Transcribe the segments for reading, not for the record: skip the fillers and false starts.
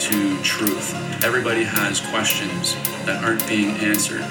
To truth. Everybody has questions that aren't being answered.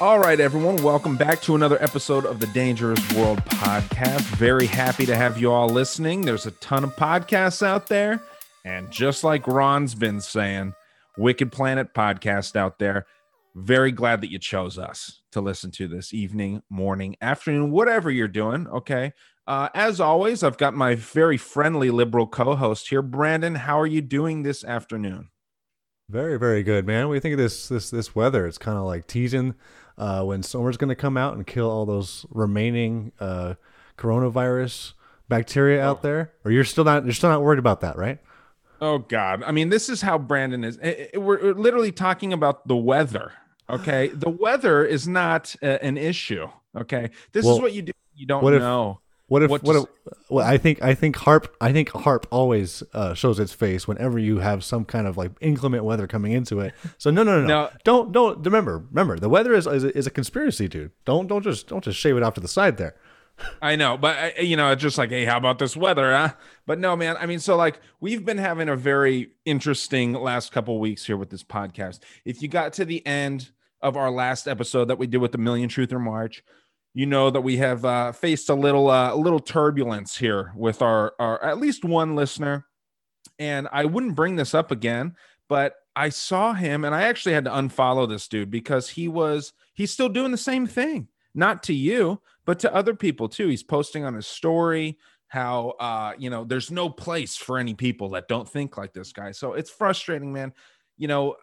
All right, everyone, welcome back to another episode of the Dangerous World Podcast. Very happy to have you all listening. There's a ton of podcasts out there, and just like Ron's been saying, Wicked Planet podcast out there. Very glad that you chose us to listen to this evening, morning, afternoon, whatever you're doing, okay? As always, I've got my very friendly liberal co-host here. Brandon, how are you doing this afternoon? Very, very good, man. What do you think of this weather? It's kind of like teasing when summer's going to come out and kill all those remaining coronavirus bacteria out there. Or you're still not worried about that, right? Oh God! I mean, this is how Brandon is. We're literally talking about the weather. Okay, the weather is not an issue. Okay, this is what you do. You don't know. I think harp always shows its face whenever you have some kind of like inclement weather coming into it. So no. Don't remember the weather is a conspiracy, dude. Don't just shave it off to the side there. I know, but you know, it's just like, hey, how about this weather, huh? But no, man. I mean, so like we've been having a very interesting last couple weeks here with this podcast. If you got to the end of our last episode that we did with the Million Truther March, you know that we have faced a little turbulence here with our at least one listener. And I wouldn't bring this up again, but I saw him and I actually had to unfollow this dude because he's still doing the same thing. Not to you, but to other people too. He's posting on his story how, you know, there's no place for any people that don't think like this guy. So it's frustrating, man. You know,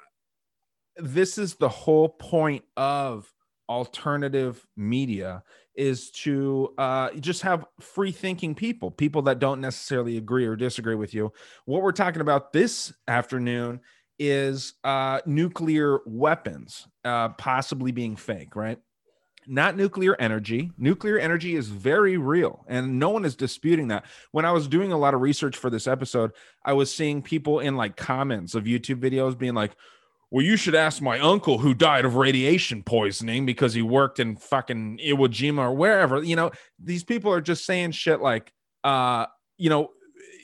this is the whole point of alternative media is to just have free thinking people that don't necessarily agree or disagree with you. What we're talking about this afternoon is nuclear weapons possibly being fake, right? Not nuclear energy. Nuclear energy is very real, and no one is disputing that. When I was doing a lot of research for this episode, I was seeing people in like comments of YouTube videos being like, well, you should ask my uncle who died of radiation poisoning because he worked in fucking Iwo Jima or wherever. You know, these people are just saying shit like, you know,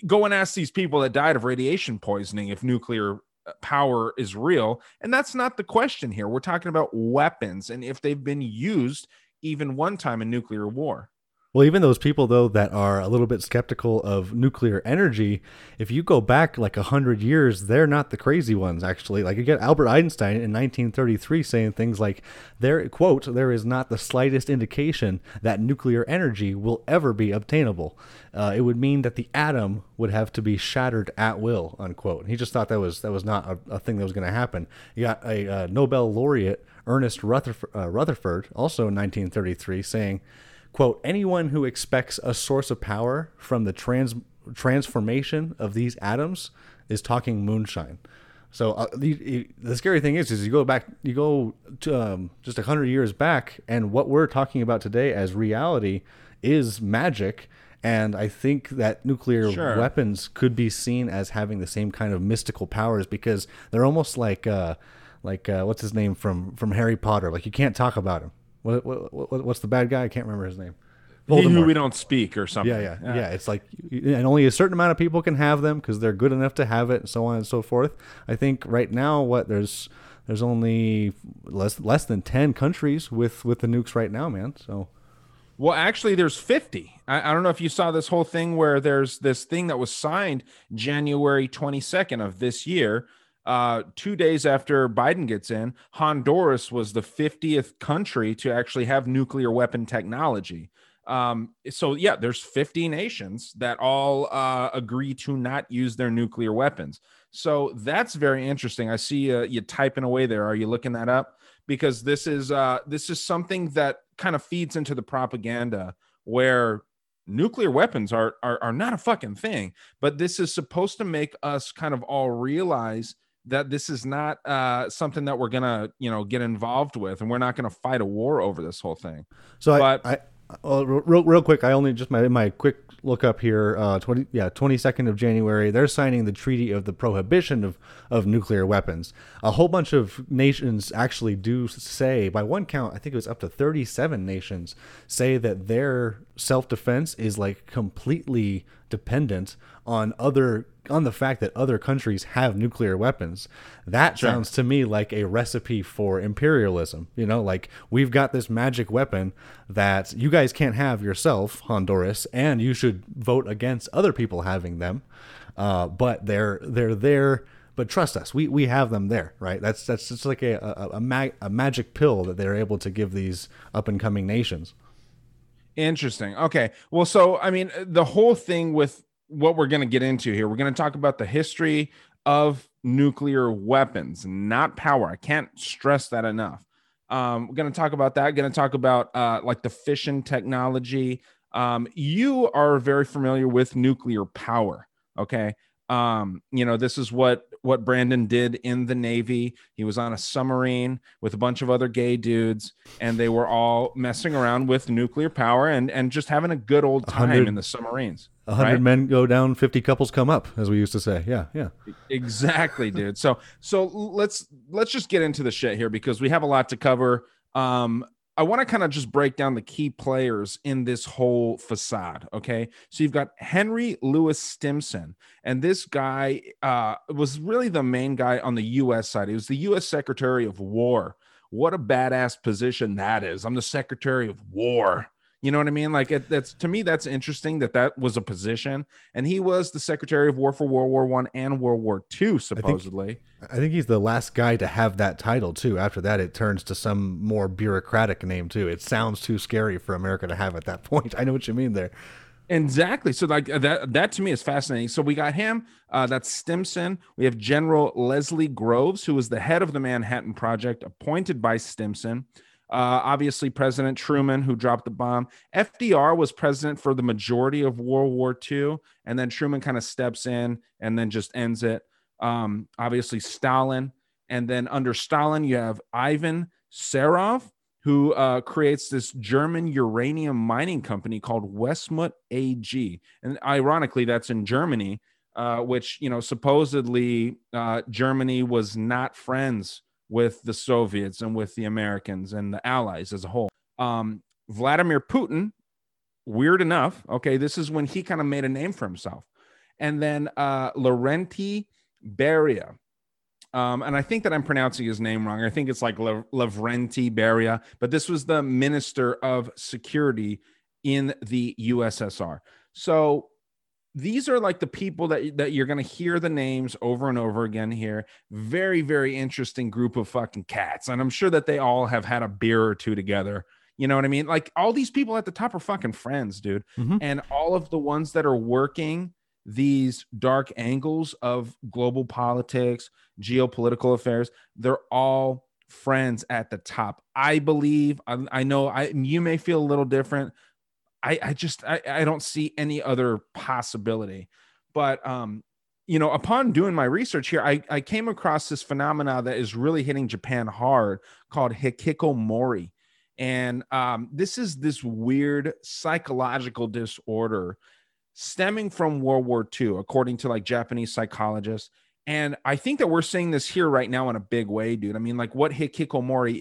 go and ask these people that died of radiation poisoning if nuclear power is real. And that's not the question here. We're talking about weapons and if they've been used even one time in nuclear war. Well, even those people, though, that are a little bit skeptical of nuclear energy, if you go back like 100 years, they're not the crazy ones, actually. Like, you get Albert Einstein in 1933 saying things like, "There, quote, there is not the slightest indication that nuclear energy will ever be obtainable. It would mean that the atom would have to be shattered at will," unquote. And he just thought that was not a thing that was going to happen. You got a Nobel laureate, Ernest Rutherford, also in 1933, saying, quote, "Anyone who expects a source of power from the transformation of these atoms is talking moonshine." So the scary thing is you go back, you go to just 100 years back, and what we're talking about today as reality is magic. And I think that nuclear weapons could be seen as having the same kind of mystical powers because they're almost like what's his name from Harry Potter? Like, you can't talk about him. What's the bad guy? I can't remember his name. Voldemort. He who we don't speak or something. Yeah. It's like, and only a certain amount of people can have them because they're good enough to have it, and so on and so forth. I think right now, there's only less than 10 countries with the nukes right now, man. So, well, actually, there's 50. I don't know if you saw this whole thing where there's this thing that was signed January 22nd of this year. 2 days after Biden gets in, Honduras was the 50th country to actually have nuclear weapon technology. So yeah, there's 50 nations that all agree to not use their nuclear weapons. So that's very interesting. I see you typing away there. Are you looking that up? Because this is something that kind of feeds into the propaganda where nuclear weapons are not a fucking thing, but this is supposed to make us kind of all realize that this is not something that we're gonna, get involved with, and we're not gonna fight a war over this whole thing. So, but real quick, I only just my quick look up here. 22nd of January, they're signing the Treaty of the Prohibition of Nuclear Weapons. A whole bunch of nations actually do say, by one count, I think it was up to 37 nations say that their self-defense is like completely dependent on the fact that other countries have nuclear weapons. That sounds to me like a recipe for imperialism. Like, we've got this magic weapon that you guys can't have yourself, Honduras, and you should vote against other people having them. But they're there. But trust us, we have them there, right? That's just like a magic pill that they're able to give these up and coming nations. Interesting. Okay. Well, so I mean, the whole thing with what we're going to get into here, we're going to talk about the history of nuclear weapons, not power. I can't stress that enough. We're going to talk about that. Going to talk about like the fission technology. You are very familiar with nuclear power. Okay. This is what Brandon did in the Navy. He was on a submarine with a bunch of other gay dudes, and they were all messing around with nuclear power and just having a good old time in the submarines. 100 right? Men go down, 50 couples come up, as we used to say. Yeah. Exactly, dude. So let's just get into the shit here, because we have a lot to cover. I want to kind of just break down the key players in this whole facade. Okay. So you've got Henry Lewis Stimson, and this guy was really the main guy on the U.S. side. He was the U.S. Secretary of War. What a badass position that is. I'm the Secretary of War. You know what I mean? Like, to me, that's interesting that was a position. And he was the Secretary of War for World War One and World War Two, supposedly. I think he's the last guy to have that title, too. After that, it turns to some more bureaucratic name, too. It sounds too scary for America to have at that point. I know what you mean there. Exactly. So like that to me is fascinating. So we got him. That's Stimson. We have General Leslie Groves, who was the head of the Manhattan Project, appointed by Stimson. Obviously, President Truman, who dropped the bomb. FDR was president for the majority of World War II, and then Truman kind of steps in and then just ends it. Obviously, Stalin. And then under Stalin, you have Ivan Serov, who creates this German uranium mining company called Westmut AG. And ironically, that's in Germany, which, supposedly Germany was not friends with the Soviets and with the Americans and the Allies as a whole. Vladimir Putin, weird enough. Okay, this is when he kind of made a name for himself. And then Lavrenti Beria. And I think that I'm pronouncing his name wrong. I think it's like Lavrenti Beria, but this was the Minister of Security in the USSR. So these are like the people that you're going to hear the names over and over again here. Very, very interesting group of fucking cats. And I'm sure that they all have had a beer or two together. You know what I mean? Like, all these people at the top are fucking friends, dude. Mm-hmm. And all of the ones that are working these dark angles of global politics, geopolitical affairs, they're all friends at the top. I believe, I know you may feel a little different. I just don't see any other possibility. But, upon doing my research here, I came across this phenomena that is really hitting Japan hard called hikikomori. And this is this weird psychological disorder stemming from World War II, according to like Japanese psychologists. And I think that we're seeing this here right now in a big way, dude. I mean, like, what hikikomori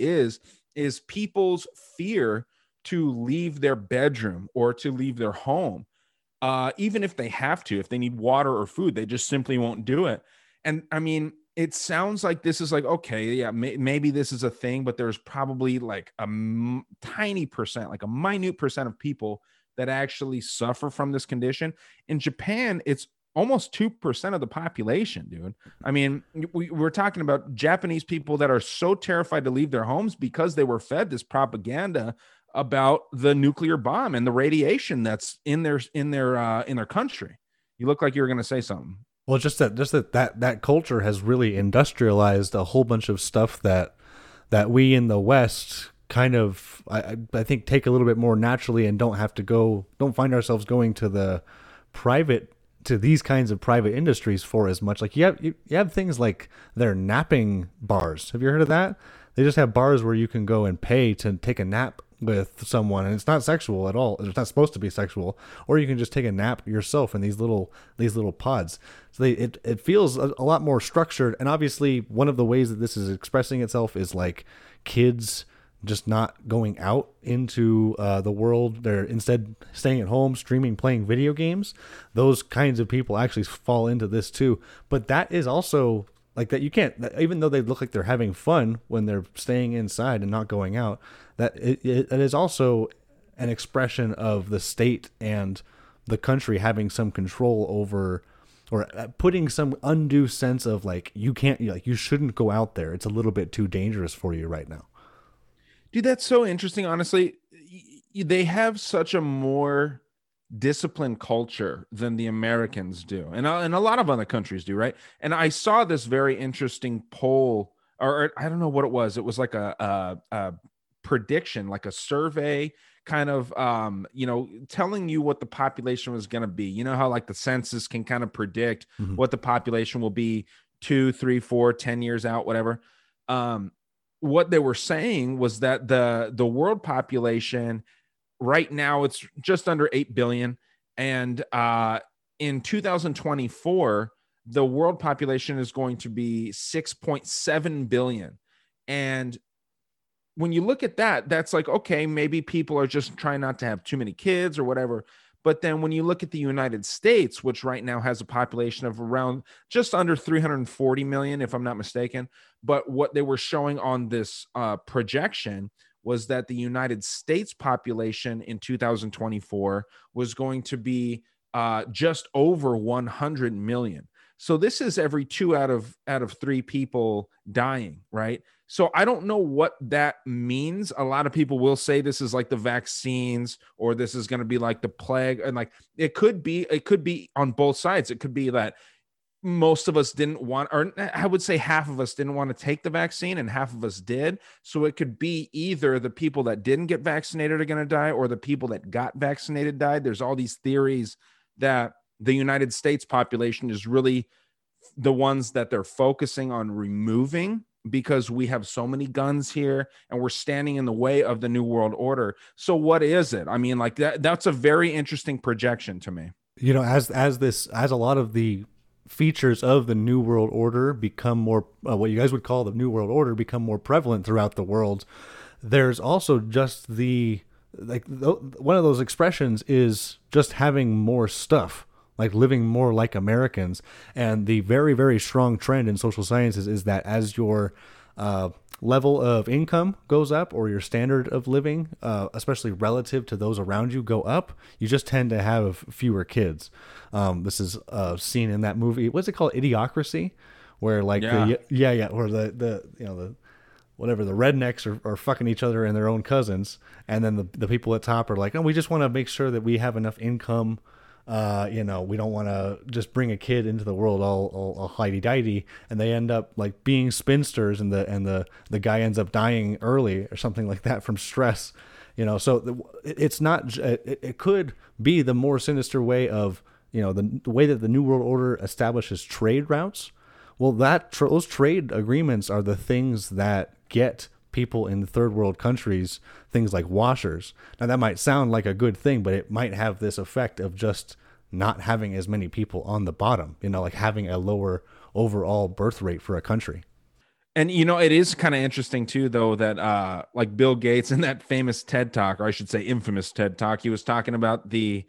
is people's fear to leave their bedroom or to leave their home, even if they have to. If they need water or food, they just simply won't do it. And I mean, it sounds like this is like, okay, yeah, maybe this is a thing, but there's probably like a tiny percent, like a minute percent of people that actually suffer from this condition. In Japan, it's almost 2% of the population, dude. I mean, we're talking about Japanese people that are so terrified to leave their homes because they were fed this propaganda about the nuclear bomb and the radiation that's in their country. You look like you were going to say something. Well, just that culture has really industrialized a whole bunch of stuff that we in the West kind of, I think, take a little bit more naturally and don't find ourselves going to these kinds of private industries for as much. Like you have things like their napping bars. Have you heard of that? They just have bars where you can go and pay to take a nap with someone, and it's not sexual at all. It's not supposed to be sexual, or you can just take a nap yourself in these little pods. So it feels a lot more structured. And obviously, one of the ways that this is expressing itself is like kids just not going out into the world. They're instead staying at home, streaming, playing video games. Those kinds of people actually fall into this too. But that is also like that. You can't, even though they look like they're having fun when they're staying inside and not going out, that it is also an expression of the state and the country having some control over, or putting some undue sense of like, you can't, like, you shouldn't go out there. It's a little bit too dangerous for you right now. Dude, that's so interesting. Honestly, they have such a more disciplined culture than the Americans do, and a lot of other countries do, right? And I saw this very interesting poll, or I don't know what it was. It was like a prediction, like a survey, kind of, telling you what the population was going to be. You know how like the census can kind of predict what the population will be 2, 3, 4, 10 years out, whatever. What they were saying was that the world population right now, it's just under 8 billion. And in 2024, the world population is going to be 6.7 billion. And when you look at that, that's like, okay, maybe people are just trying not to have too many kids or whatever. But then when you look at the United States, which right now has a population of around just under 340 million, if I'm not mistaken. But what they were showing on this projection was that the United States population in 2024 was going to be just over 100 million. So this is every 2 out of 3 people dying, right? So I don't know what that means. A lot of people will say this is like the vaccines, or this is going to be like the plague, and like it could be on both sides. It could be that most of us didn't want, or I would say half of us didn't want to take the vaccine and half of us did. So it could be either the people that didn't get vaccinated are going to die, or the people that got vaccinated died. There's all these theories that the United States population is really the ones that they're focusing on removing, because we have so many guns here and we're standing in the way of the New World Order. So what is it? I mean, like that's a very interesting projection to me. You know, as a lot of the features of the New World Order become more, what you guys would call the New World Order, become more prevalent throughout the world. There's also just one of those expressions is just having more stuff, like living more like Americans. And the very, very strong trend in social sciences is that as your level of income goes up, or your standard of living, especially relative to those around you, go up, you just tend to have fewer kids. This is seen in that movie. What's it called? Idiocracy, where like, where the rednecks are fucking each other and their own cousins. And then the people at top are like, oh, we just want to make sure that we have enough income. We don't want to just bring a kid into the world all hidey-didey, and they end up like being spinsters, and the guy ends up dying early or something like that from stress. It could be the more sinister way of, the way that the New World Order establishes trade routes. Well, those trade agreements are the things that get people in third world countries things like washers. Now that might sound like a good thing, but it might have this effect of just not having as many people on the bottom, like having a lower overall birth rate for a country. And it is kind of interesting too, though, that like Bill Gates in that famous TED talk, or I should say infamous TED talk, he was talking about the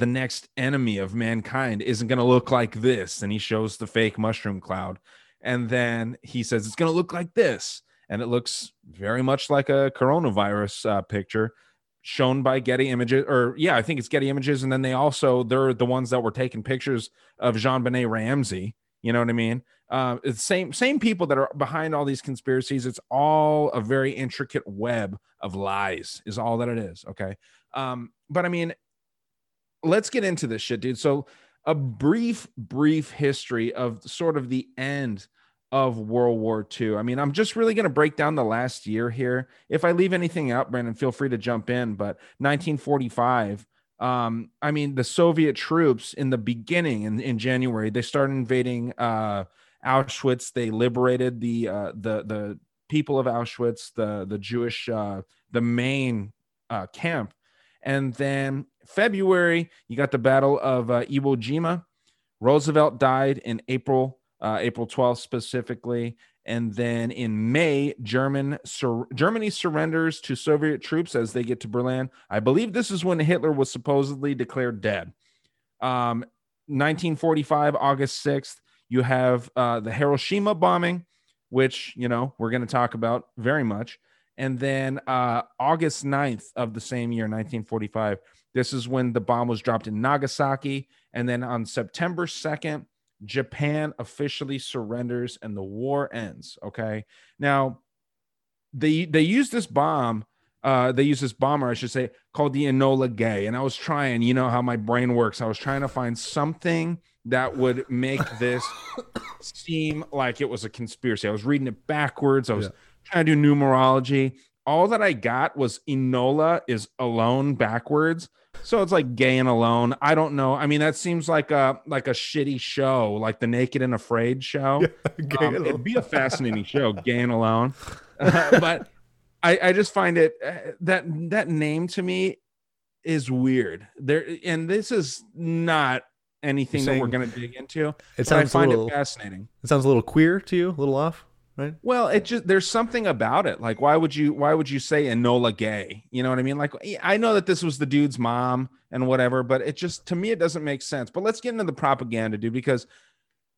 next enemy of mankind isn't going to look like this, and he shows the fake mushroom cloud, and then he says it's going to look like this. And it looks very much like a coronavirus picture shown by Getty Images. I think it's Getty Images. And then they're the ones that were taking pictures of Jean-Benet Ramsey, You know what I mean? It's same people that are behind all these conspiracies. It's all a very intricate web of lies is all that it is. Okay. But I mean, let's get into this shit, dude. So a brief history of sort of the end of World War II. I mean, I'm just really going to break down the last year here. If I leave anything out, Brandon, feel free to jump in, but 1945, I mean, the Soviet troops in the beginning in January, they started invading Auschwitz. They liberated the people of Auschwitz, the Jewish, the main camp. And then February, you got the Battle of Iwo Jima. Roosevelt died in April 12th specifically. And then in May, Germany surrenders to Soviet troops as they get to Berlin. I believe this is when Hitler was supposedly declared dead. 1945, August 6th, you have the Hiroshima bombing, which, you know, we're going to talk about very much. And then August 9th of the same year, 1945, this is when the bomb was dropped in Nagasaki. And then on September 2nd, Japan officially surrenders and the war ends. Okay. Now they use this bomb. They use this bomber, I should say, called the Enola Gay. And I was trying, you know how my brain works. I was trying to find something that would make this seem like it was a conspiracy. I was reading it backwards. I was trying to do numerology. All that I got was Enola is alone backwards. So it's like Gay and Alone. I don't know. I mean, that seems like a shitty show, like the Naked and Afraid show. Yeah, it'd be a fascinating show, Gay and Alone. But I just find it that name to me is weird. There, and this is not anything that we're going to dig into. I find it fascinating. It sounds a little queer to you, a little off. Right. Well, it just there's something about it. Like, why would you say Enola Gay? You know what I mean? Like, I know that this was the dude's mom and whatever, but it just to me it doesn't make sense. But let's get into the propaganda, dude, because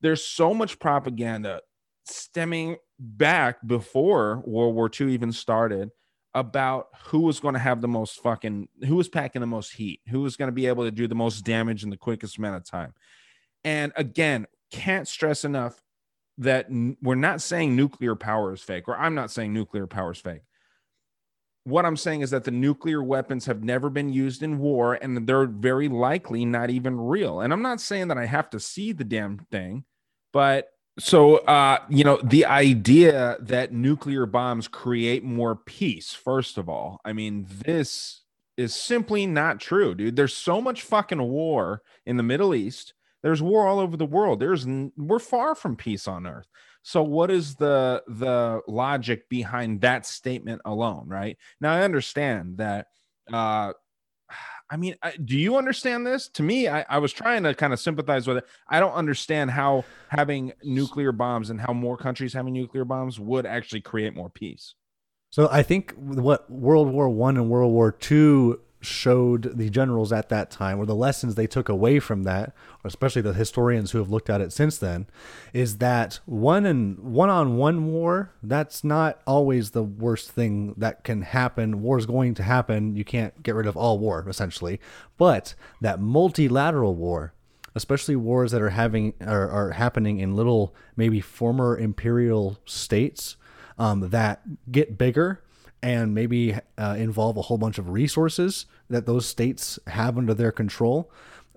there's so much propaganda stemming back before World War II even started about who was going to have the most fucking, who was packing the most heat, who was going to be able to do the most damage in the quickest amount of time. And again, can't stress enough that we're not saying nuclear power is fake, or I'm not saying nuclear power is fake. What I'm saying is that the nuclear weapons have never been used in war, and they're very likely not even real. And I'm not saying that I have to see the damn thing, but so, you know, the idea that nuclear bombs create more peace, first of all, I mean, this is simply not true, dude. There's so much fucking war in the Middle East. There's war all over the world. We're far from peace on earth. So what is the logic behind that statement alone, right? Now, I understand that. I mean, do you understand this? To me, I was trying to kind of sympathize with it. I don't understand how having nuclear bombs and how more countries having nuclear bombs would actually create more peace. So I think what World War I and World War II showed the generals at that time, or the lessons they took away from that, or especially the historians who have looked at it since then, is that one-on-one war, that's not always the worst thing that can happen. War is going to happen. You can't get rid of all war, essentially. But that multilateral war, especially wars that are happening in little, maybe former imperial states, that get bigger and maybe involve a whole bunch of resources that those states have under their control.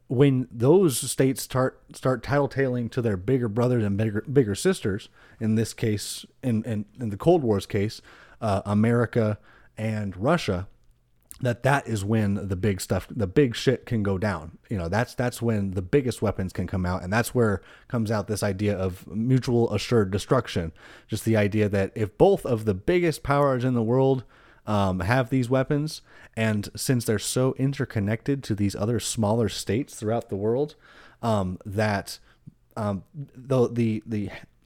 When those states start tattletaling to their bigger brothers and bigger sisters, in this case, in the Cold War's case, America and Russia, that is when the big shit can go down. You know, that's when the biggest weapons can come out. And that's where comes out this idea of mutual assured destruction. Just the idea that if both of the biggest powers in the world have these weapons, and since they're so interconnected to these other smaller states throughout the world, that though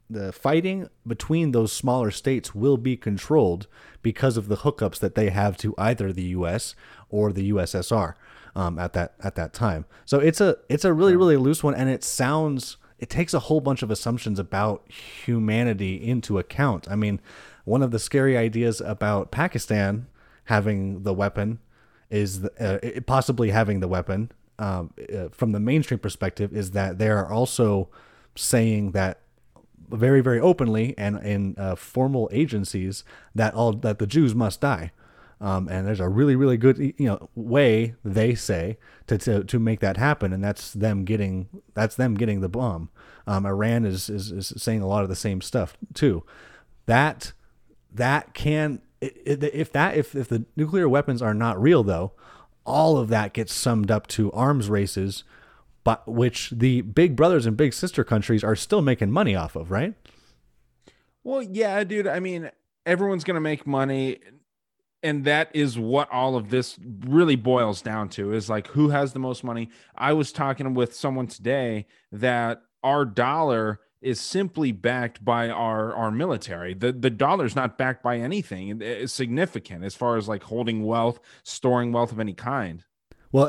the fighting between those smaller states will be controlled because of the hookups that they have to either the U.S. or the USSR at that time. So it's a really, really loose one. And it takes a whole bunch of assumptions about humanity into account. I mean, one of the scary ideas about Pakistan having the weapon is possibly having the weapon from the mainstream perspective is that there are also saying that very, very openly and in formal agencies that the Jews must die. And there's a really, really good, way they say to make that happen, and that's them getting the bomb. Iran is saying a lot of the same stuff too. If the nuclear weapons are not real though, all of that gets summed up to arms races, but which the big brothers and big sister countries are still making money off of, right? Well, yeah, dude. I mean, everyone's gonna make money. And that is what all of this really boils down to, is like, who has the most money? I was talking with someone today that our dollar is simply backed by our military. The dollar's not backed by anything significant as far as like holding wealth, storing wealth of any kind. Well,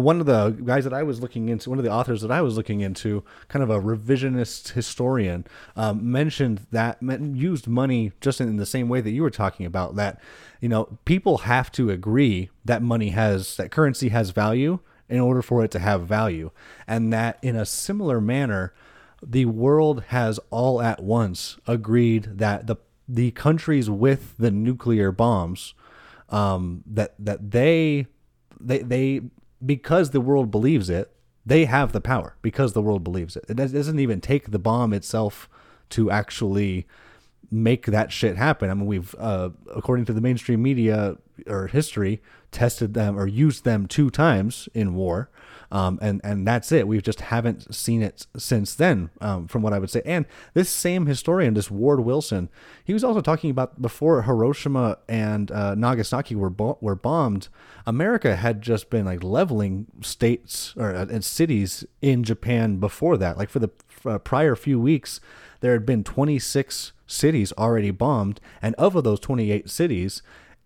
one of the guys that I was looking into, one of the authors that I was looking into, kind of a revisionist historian, mentioned that used money just in the same way that you were talking about, that, people have to agree that that currency has value in order for it to have value. And that in a similar manner, the world has all at once agreed that the countries with the nuclear bombs, that they because the world believes it, they have the power because the world believes it. It doesn't even take the bomb itself to actually make that shit happen. I mean, we've, according to the mainstream media or history, tested them or used them 2 times in war. And that's it. We've just haven't seen it since then, from what I would say. And this same historian, this Ward Wilson, he was also talking about before Hiroshima and Nagasaki were bombed, America had just been like leveling states and cities in Japan before that. Like for the prior few weeks, there had been 26 cities already bombed, and of those 28 cities,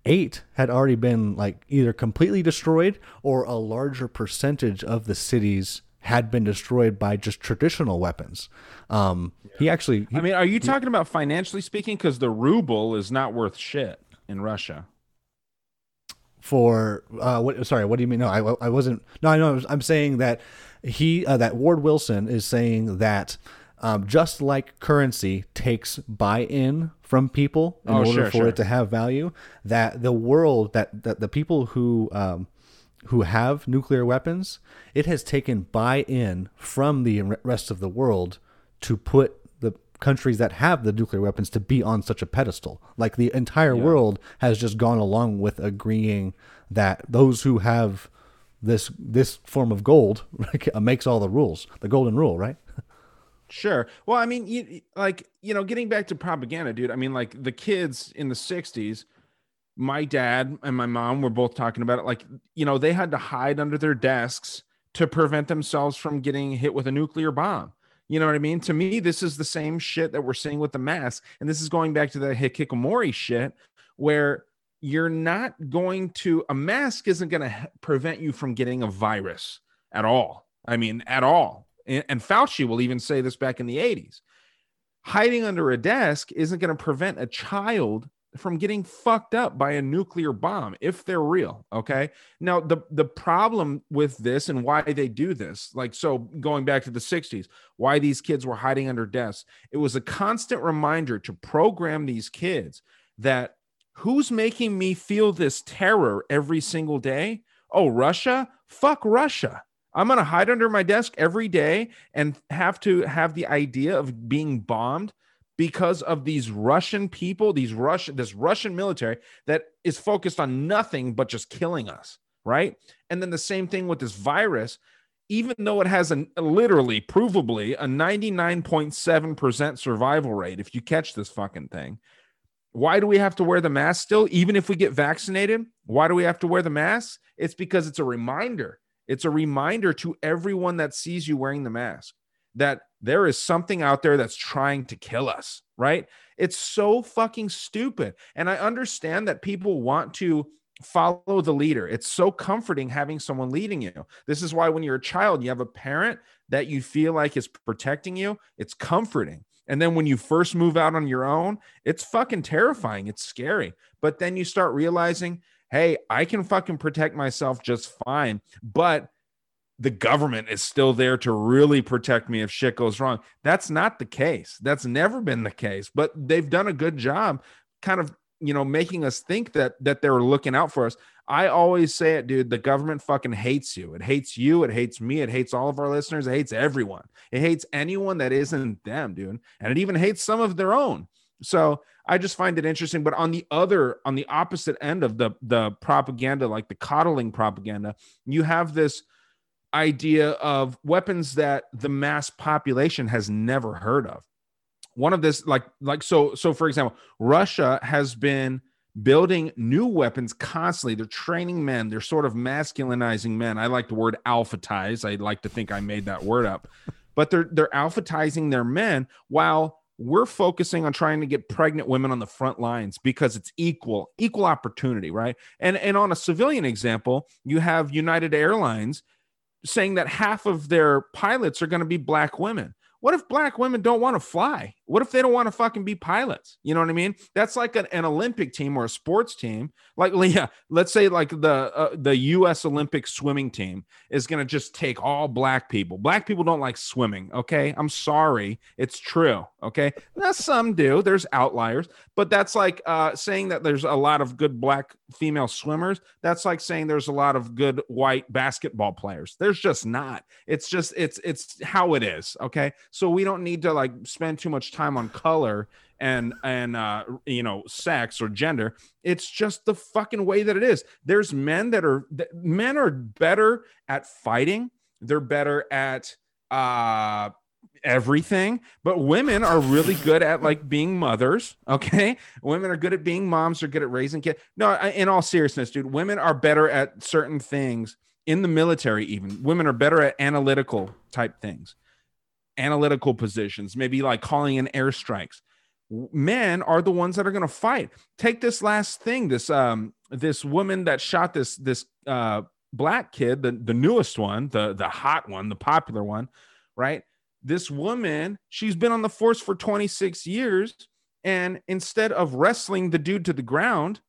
8 had already been like either completely destroyed, or a larger percentage of the cities had been destroyed by just traditional weapons. Are you talking about financially speaking? Because the ruble is not worth shit in Russia. What do you mean? No, I wasn't. No, I know. I'm saying that that Ward Wilson is saying that. Just like currency takes buy-in from people in order for it to have value, that the world, that the people who have nuclear weapons, it has taken buy-in from the rest of the world to put the countries that have the nuclear weapons to be on such a pedestal. Like the entire world has just gone along with agreeing that those who have this form of gold makes all the rules, the golden rule, right? Sure. Well, I mean, getting back to propaganda, dude, I mean, like the kids in the 60s, my dad and my mom were both talking about it. Like, they had to hide under their desks to prevent themselves from getting hit with a nuclear bomb. You know what I mean? To me, this is the same shit that we're seeing with the mask. And this is going back to the hikikomori shit, where you're not going to, a mask isn't going to prevent you from getting a virus at all. I mean, at all. And Fauci will even say this back in the 80s. Hiding under a desk isn't going to prevent a child from getting fucked up by a nuclear bomb if they're real. Okay. Now, the problem with this and why they do this, like, so going back to the 60s, why these kids were hiding under desks, it was a constant reminder to program these kids that who's making me feel this terror every single day? Oh, Russia? Fuck Russia. I'm going to hide under my desk every day and have to have the idea of being bombed because of these Russian people, this Russian military that is focused on nothing but just killing us, right? And then the same thing with this virus, even though it has provably a 99.7% survival rate if you catch this fucking thing. Why do we have to wear the mask still? Even if we get vaccinated, why do we have to wear the mask? It's because it's a reminder. It's a reminder to everyone that sees you wearing the mask that there is something out there that's trying to kill us, right? It's so fucking stupid. And I understand that people want to follow the leader. It's so comforting having someone leading you. This is why when you're a child, you have a parent that you feel like is protecting you. It's comforting. And then when you first move out on your own, it's fucking terrifying. It's scary. But then you start realizing, hey, I can fucking protect myself just fine, but the government is still there to really protect me if shit goes wrong. That's not the case. That's never been the case, but they've done a good job kind of, you know, making us think that they were looking out for us. I always say it, dude, the government fucking hates you. It hates you. It hates me. It hates all of our listeners. It hates everyone. It hates anyone that isn't them, dude. And it even hates some of their own. So I just find it interesting. But on the opposite end of the propaganda, like the coddling propaganda, you have this idea of weapons that the mass population has never heard of. One of this, so for example, Russia has been building new weapons constantly. They're training men. They're sort of masculinizing men. I like the word alphatize. I like to think I made that word up, but they're alphatizing their men while we're focusing on trying to get pregnant women on the front lines because it's equal opportunity, right? And on a civilian example, you have United Airlines saying that half of their pilots are going to be black women. What if black women don't want to fly? What if they don't want to fucking be pilots? You know what I mean? That's like an Olympic team or a sports team. Like, yeah, let's say like the U.S. Olympic swimming team is going to just take all black people. Black people don't like swimming, okay? I'm sorry. It's true, okay? Now, some do. There's outliers. But that's like saying that there's a lot of good black female swimmers. That's like saying there's a lot of good white basketball players. There's just not. It's just, it's how it is, okay? So we don't need to like spend too much time on color and you know, sex or gender. It's just the fucking way that it is. There's men that men are better at fighting. They're better at everything, but women are really good at like being mothers. Okay. Women are good at being moms. They're good at raising kids. No, in all seriousness, dude, women are better at certain things in the military. Even women are better at analytical type things. Analytical positions, maybe like calling in airstrikes. Men are the ones that are going to fight. Take this last thing, this woman that shot this black kid, the newest one, the hot one, the popular one, right? This woman, she's been on the force for 26 years, and instead of wrestling the dude to the ground,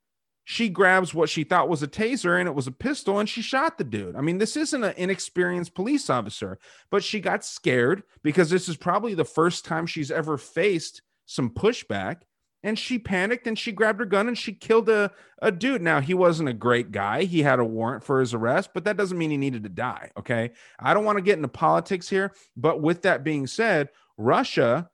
she grabs what she thought was a taser, and it was a pistol, and she shot the dude. I mean, this isn't an inexperienced police officer, but she got scared because this is probably the first time she's ever faced some pushback, and she panicked, and she grabbed her gun, and she killed a dude. Now, he wasn't a great guy. He had a warrant for his arrest, but that doesn't mean he needed to die, okay? I don't want to get into politics here, but with that being said, Russia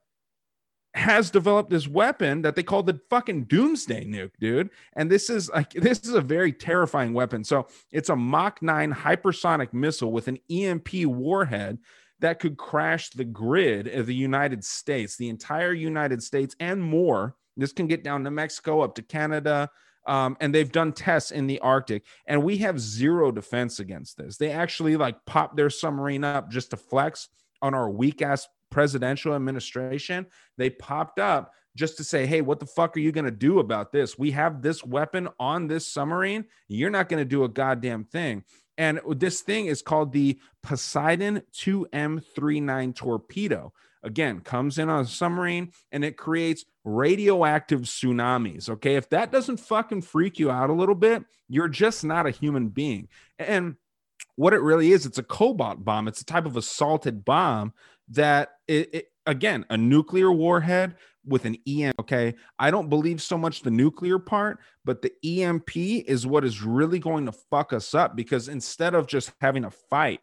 has developed this weapon that they call the fucking doomsday nuke, dude. And this is a very terrifying weapon. So it's a Mach 9 hypersonic missile with an EMP warhead that could crash the grid of the United States, the entire United States and more. This can get down to Mexico, up to Canada. And they've done tests in the Arctic, and we have zero defense against this. They actually like popped their submarine up just to flex on our weak ass presidential administration. They popped up just to say, hey, what the fuck are you going to do about this? We have this weapon on this submarine. You're not going to do a goddamn thing. And this thing is called the Poseidon 2M39 torpedo. Again, comes in on a submarine, and it creates radioactive tsunamis. Okay, if that doesn't fucking freak you out a little bit, you're just not a human being. And what it really is, it's a cobalt bomb. It's a type of assaulted bomb that again, a nuclear warhead with an EMP. Okay, I don't believe so much the nuclear part, but the EMP is what is really going to fuck us up, because instead of just having a fight,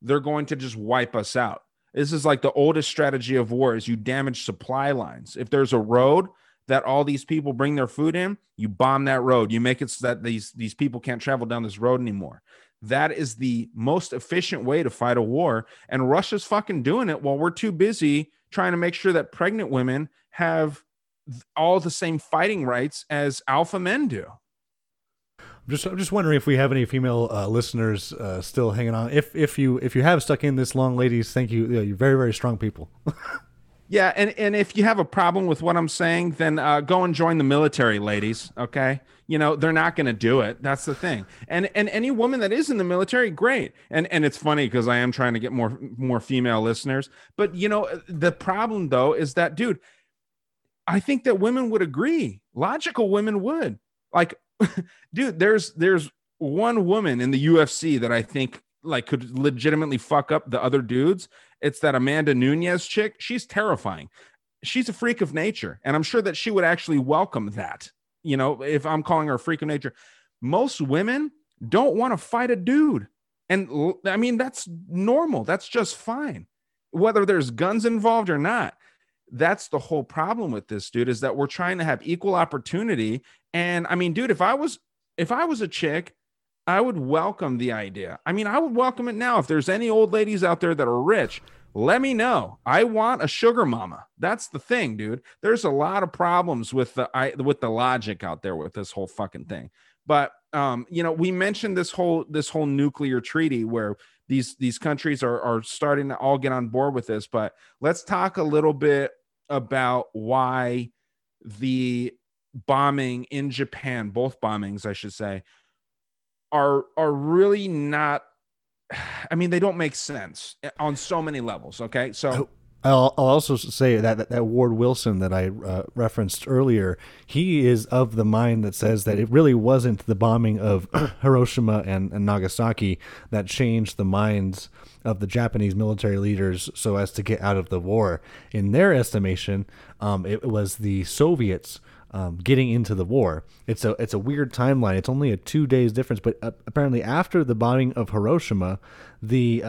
they're going to just wipe us out. This is like the oldest strategy of war is you damage supply lines. If there's a road that all these people bring their food in, you bomb that road. You make it so that these people can't travel down this road anymore. That is the most efficient way to fight a war. And Russia's fucking doing it while we're too busy trying to make sure that pregnant women have all the same fighting rights as alpha men do. I'm just wondering if we have any female listeners still hanging on. If you have stuck in this long, ladies, thank you. You're very, very strong people. Yeah. And if you have a problem with what I'm saying, then go and join the military, ladies. Okay. You know, they're not going to do it. That's the thing. And any woman that is in the military, great. And it's funny because I am trying to get more female listeners. But, you know, the problem, though, is that, dude, I think that women would agree. Logical women would. Like, dude, there's one woman in the UFC that I think like could legitimately fuck up the other dudes. It's that Amanda Nunes chick. She's terrifying. She's a freak of nature. And I'm sure that she would actually welcome that. You know, if I'm calling her a freak of nature, most women don't want to fight a dude. And I mean, that's normal. That's just fine. Whether there's guns involved or not. That's the whole problem with this, dude, is that we're trying to have equal opportunity. And I mean, dude, if I was a chick, I would welcome the idea. I mean, I would welcome it now. If there's any old ladies out there that are rich, let me know. I want a sugar mama. That's the thing, dude. There's a lot of problems with the logic out there with this whole fucking thing. But you know, we mentioned this whole nuclear treaty where these countries are starting to all get on board with this. But let's talk a little bit about why the bombing in Japan, both bombings, I should say, are really not. I mean, they don't make sense on so many levels. Okay, so I'll also say that Ward Wilson that I referenced earlier, he is of the mind that says that it really wasn't the bombing of Hiroshima and Nagasaki that changed the minds of the Japanese military leaders so as to get out of the war. In their estimation, it was the Soviets getting into the war. It's a weird timeline. It's only a 2 days difference, but apparently after the bombing of Hiroshima, the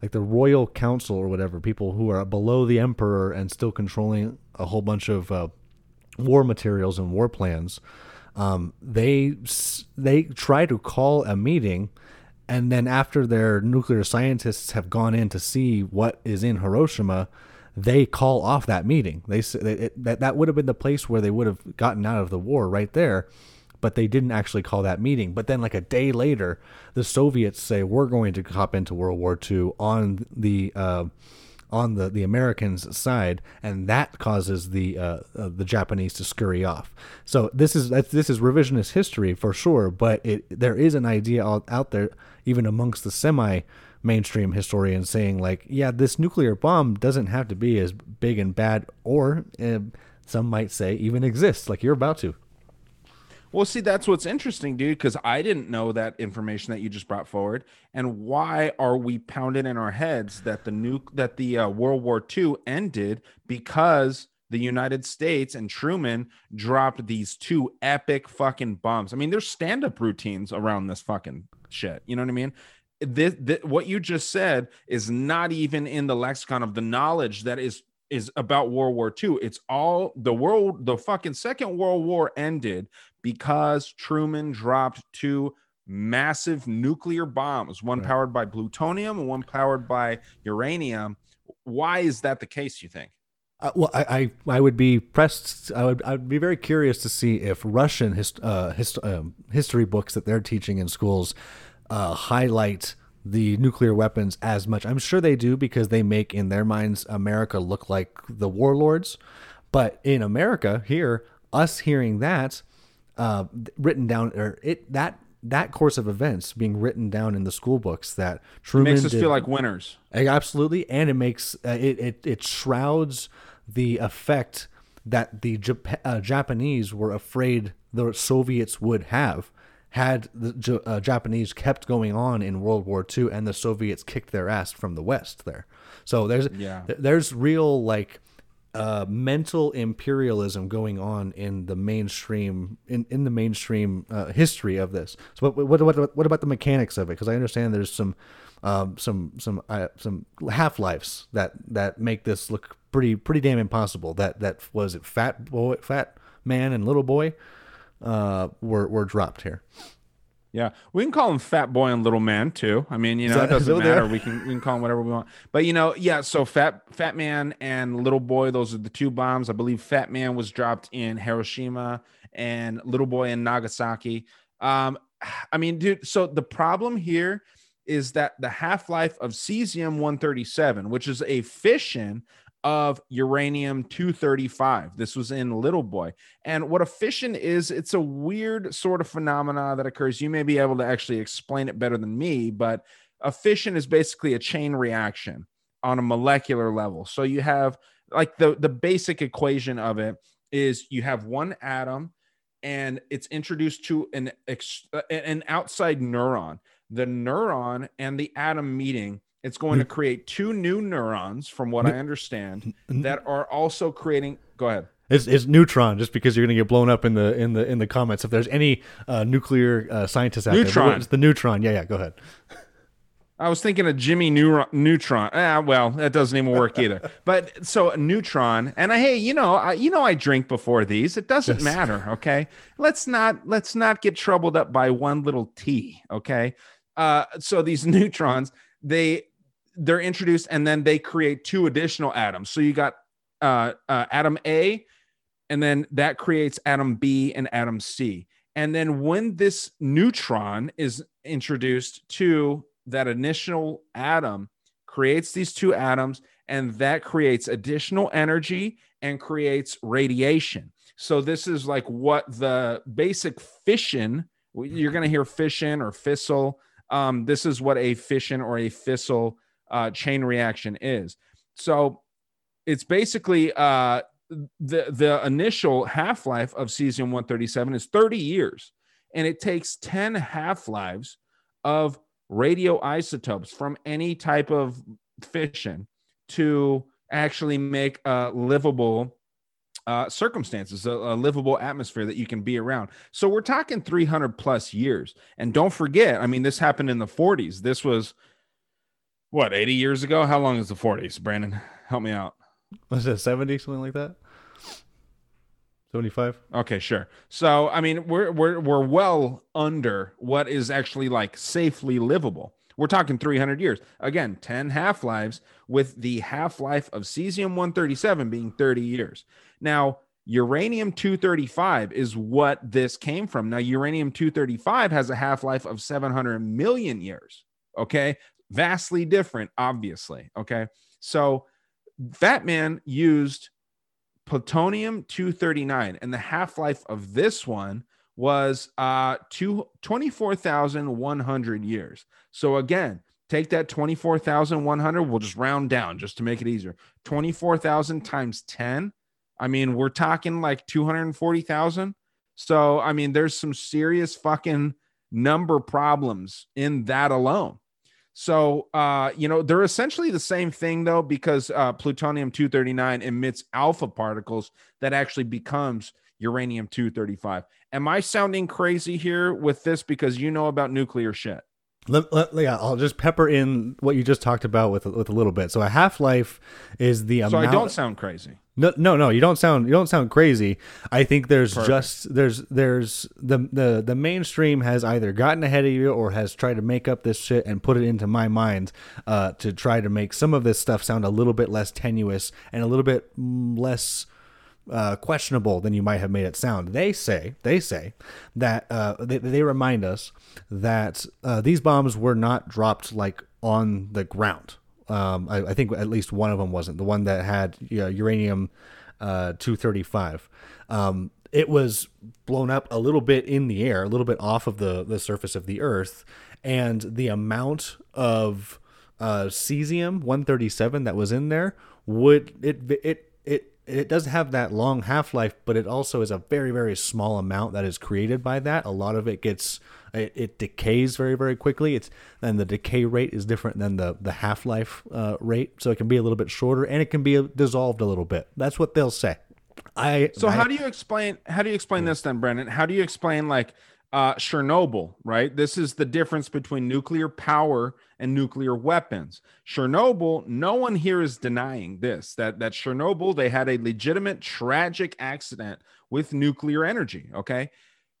like the Royal Council or whatever, people who are below the emperor and still controlling a whole bunch of war materials and war plans, they try to call a meeting, and then after their nuclear scientists have gone in to see what is in Hiroshima, they call off that meeting. They say that would have been the place where they would have gotten out of the war right there, but they didn't actually call that meeting. But then like a day later, the Soviets say, we're going to hop into World War II on the Americans' side, and that causes the Japanese to scurry off. So this is revisionist history for sure, but there is an idea out there, even amongst the mainstream historians, saying like, yeah, this nuclear bomb doesn't have to be as big and bad, or some might say even exists, like you're about to. Well, see, that's what's interesting, dude, because I didn't know that information that you just brought forward. And why are we pounding in our heads that the World War II ended because the United States and Truman dropped these two epic fucking bombs? I mean, there's stand-up routines around this fucking shit. You know what I mean? What you just said is not even in the lexicon of the knowledge that is about World War II. It's all the fucking Second World War ended because Truman dropped two massive nuclear bombs, one powered by plutonium and one powered by uranium. Why is that the case, you think? Well, I would be pressed. I would be very curious to see if Russian history books that they're teaching in schools highlight the nuclear weapons as much. I'm sure they do, because they make, in their minds, America look like the warlords. But in America here, us hearing that written down, or that course of events being written down in the school books, that Truman makes us feel like winners. Absolutely, and it makes it shrouds the effect that the Japanese were afraid the Soviets would have had the Japanese kept going on in World War II, and the Soviets kicked their ass from the West there. So there's real like mental imperialism going on in the mainstream history of this. So what about the mechanics of it? Because I understand there's some half-lives that make this look pretty damn impossible. That was it, Fat Man and Little Boy. Were dropped here. Yeah, we can call him Fat Boy and Little Man too. I mean, you know, it doesn't matter. We can call him whatever we want. But you know, yeah. So Fat Man and Little Boy, those are the two bombs. I believe Fat Man was dropped in Hiroshima and Little Boy in Nagasaki. I mean, dude. So the problem here is that the half-life of cesium-137, which is a fission of uranium-235. This was in Little Boy. And what a fission is, it's a weird sort of phenomena that occurs. You may be able to actually explain it better than me, but a fission is basically a chain reaction on a molecular level. So you have like the basic equation of it is you have one atom and it's introduced to an outside neuron. the neuron and the atom meeting, it's going to create two new neurons, from what I understand, that are also creating. Go ahead. It's neutron, just because you're going to get blown up in the comments. If there's any nuclear scientists out there, it's the neutron. Yeah, go ahead. I was thinking of Jimmy Neutron. Well, that doesn't even work either. But so a neutron, and I drink before these. It doesn't matter, okay? Let's not get troubled up by one little T, okay? So these neutrons, they're introduced, and then they create two additional atoms. So you got atom A, and then that creates atom B and atom C. And then when this neutron is introduced to that initial atom, creates these two atoms, and that creates additional energy and creates radiation. So this is like what the basic fission, you're going to hear fission or fissile. This is what a fission or a fissile chain reaction is. So it's basically the initial half-life of cesium-137 is 30 years, and it takes 10 half-lives of radioisotopes from any type of fission to actually make livable circumstances, a livable atmosphere that you can be around. So we're talking 300 plus years. And don't forget, I mean, this happened in the 40s. This was, what, 80 years ago? How long is the 40s, Brandon? Help me out. Was it 70, something like that? 75. Okay, sure. So, I mean, we're well under what is actually like safely livable. We're talking 300 years. Again, 10 half-lives, with the half-life of cesium-137 being 30 years. Now, uranium-235 is what this came from. Now, uranium-235 has a half-life of 700 million years, okay? Vastly different, obviously, okay? So, Fat Man used plutonium-239, and the half-life of this one was 24,100 years. So again, take that 24,100. We'll just round down just to make it easier. 24,000 times 10. I mean, we're talking like 240,000. So, I mean, there's some serious fucking number problems in that alone. So, they're essentially the same thing, though, because plutonium-239 emits alpha particles that actually becomes uranium-235. Am I sounding crazy here with this, because you know about nuclear shit? I'll just pepper in what you just talked about with a little bit. So a half-life is the amount. So I don't sound crazy. No, you don't sound crazy. I think there's Perfect. Just there's the mainstream has either gotten ahead of you or has tried to make up this shit and put it into my mind to try to make some of this stuff sound a little bit less tenuous and a little bit less questionable than you might have made it sound. They say that they remind us that these bombs were not dropped like on the ground. I think at least one of them wasn't the one that had uranium 235. It was blown up a little bit in the air, a little bit off of the surface of the earth, and the amount of cesium 137 that was in there It does have that long half-life, but it also is a very, very small amount that is created by that. A lot of it it decays very, very quickly. And the decay rate is different than the half-life rate, so it can be a little bit shorter, and it can be dissolved a little bit. That's what they'll say. How do you explain this then, Brendan? How do you explain like Chernobyl, right? This is the difference between nuclear power and nuclear weapons. Chernobyl, no one here is denying this, that Chernobyl, they had a legitimate tragic accident with nuclear energy, okay?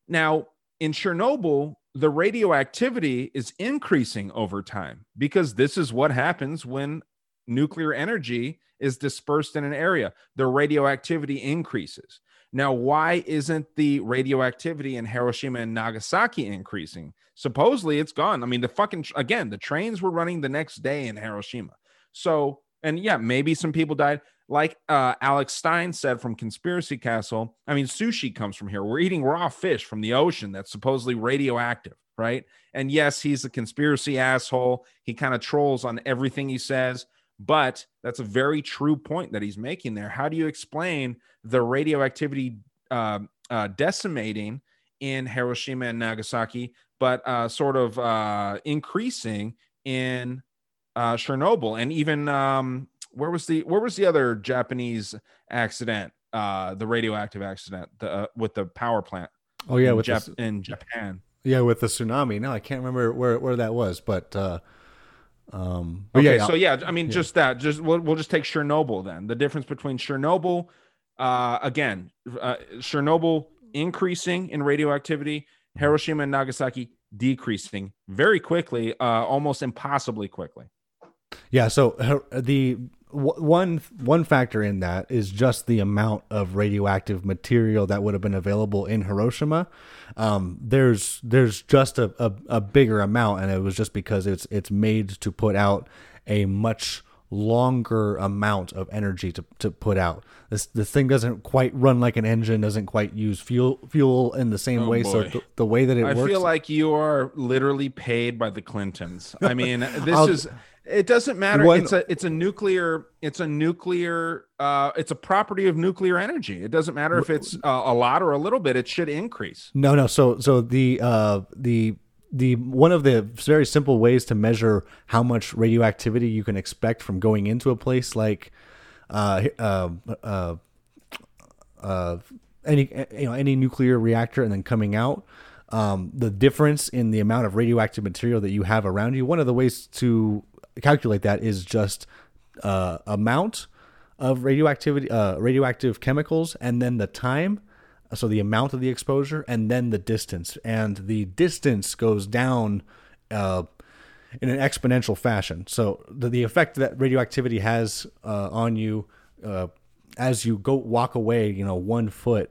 Now, in Chernobyl, the radioactivity is increasing over time, because this is what happens when nuclear energy is dispersed in an area. The radioactivity increases. Now, why isn't the radioactivity in Hiroshima and Nagasaki increasing? Supposedly it's gone. I mean, the trains were running the next day in Hiroshima. So, and yeah, maybe some people died. Like Alex Stein said from Conspiracy Castle, I mean, sushi comes from here. We're eating raw fish from the ocean that's supposedly radioactive, right? And yes, he's a conspiracy asshole. He kind of trolls on everything he says. But that's a very true point that he's making there. How do you explain the radioactivity decimating in Hiroshima and Nagasaki, but sort of increasing in Chernobyl, and even where was the other Japanese accident, the radioactive accident, with the power plant? Oh yeah, in Japan. Yeah, with the tsunami. No, I can't remember where that was, but. Okay, so yeah, I mean, yeah. Just that. Just we'll just take Chernobyl then. The difference between Chernobyl, Chernobyl increasing in radioactivity, Hiroshima and Nagasaki decreasing very quickly, almost impossibly quickly. Yeah. So the one factor in that is just the amount of radioactive material that would have been available in Hiroshima. There's just a bigger amount, and it was just because it's made to put out a much longer amount of energy to put out. This thing doesn't quite run like an engine, doesn't quite use fuel in the same way. Boy. So the way that it works. I feel like you are literally paid by the Clintons. I mean, it doesn't matter. It's a property of nuclear energy. It doesn't matter if it's a lot or a little bit, it should increase. No. So the one of the very simple ways to measure how much radioactivity you can expect from going into a place like any nuclear reactor and then coming out, the difference in the amount of radioactive material that you have around you. One of the ways to calculate that is just amount of radioactivity, radioactive chemicals, and then the time. So the amount of the exposure and then the distance, and the distance goes down in an exponential fashion. So the effect that radioactivity has on you as you walk away, 1 foot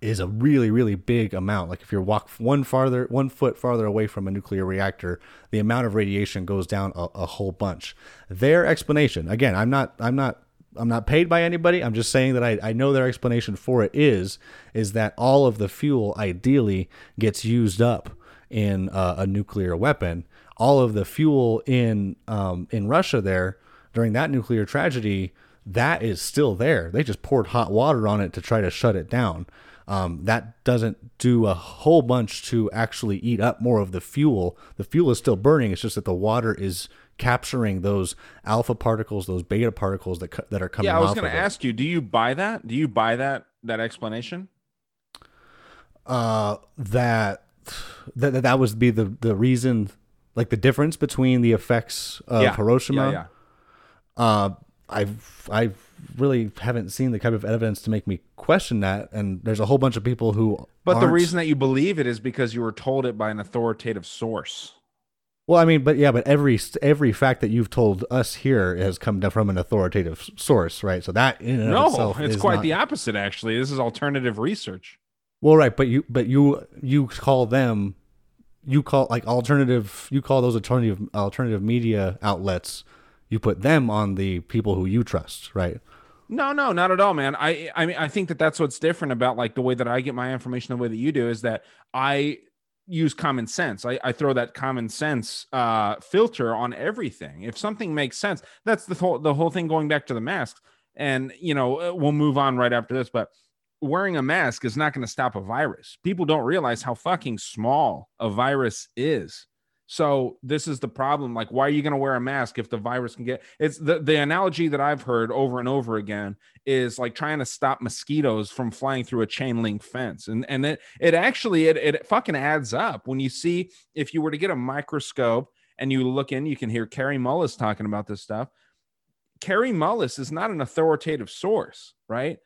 is a really, really big amount. Like if you walk 1 foot farther away from a nuclear reactor, the amount of radiation goes down a whole bunch. Their explanation, again, I'm not paid by anybody. I'm just saying that I know their explanation for it is that all of the fuel ideally gets used up in a nuclear weapon. All of the fuel in Russia there during that nuclear tragedy, that is still there. They just poured hot water on it to try to shut it down. That doesn't do a whole bunch to actually eat up more of the fuel. The fuel is still burning. It's just that the water is capturing those alpha particles, those beta particles that are coming off. Yeah, I was going to ask you, do you buy that? Do you buy that explanation? That would be the reason, like the difference between the effects of Hiroshima. Yeah. I really haven't seen the kind of evidence to make me question that, and there's a whole bunch of people who. But the reason that you believe it is because you were told it by an authoritative source. Well, I mean, but every fact that you've told us here has come from an authoritative source, right? So that it's quite the opposite, actually. This is alternative research. Well, right, but you call them, those alternative media outlets. You put them on the people who you trust, right? No, not at all, man. I mean, I think that's what's different about like the way that I get my information, the way that you do, is that I use common sense. I throw that common sense filter on everything. If something makes sense, that's the whole thing going back to the masks. And, we'll move on right after this, but wearing a mask is not going to stop a virus. People don't realize how fucking small a virus is. So this is the problem. Like, why are you going to wear a mask if the virus can get it's the analogy that I've heard over and over again is like trying to stop mosquitoes from flying through a chain link fence. And it actually fucking adds up when you see, if you were to get a microscope and you look in, you can hear Kerry Mullis talking about this stuff. Kerry Mullis is not an authoritative source, right?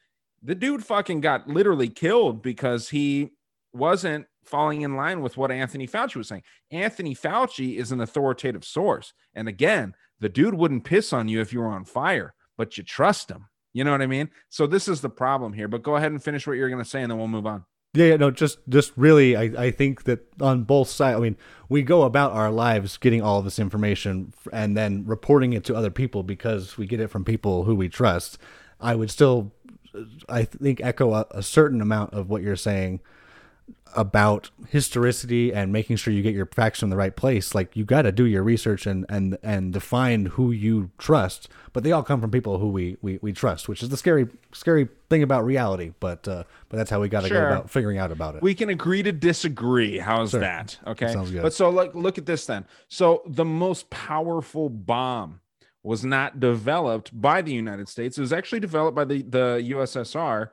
The dude fucking got literally killed because he wasn't falling in line with what Anthony Fauci was saying. Anthony Fauci is an authoritative source. And again, the dude wouldn't piss on you if you were on fire, but you trust him. You know what I mean? So this is the problem here, but go ahead and finish what you're going to say and then we'll move on. Yeah, no, just really, I think that on both sides, I mean, we go about our lives getting all of this information and then reporting it to other people because we get it from people who we trust. I would still, I think, echo a certain amount of what you're saying. about historicity and making sure you get your facts from the right place, like you got to do your research and define who you trust, but they all come from people who we trust, which is the scary thing about reality. But that's how we got to go about figuring out about it. We can agree to disagree. How's that? Okay. Sounds good. But so like, look at this then. So the most powerful bomb was not developed by the United States. It was actually developed by the USSR.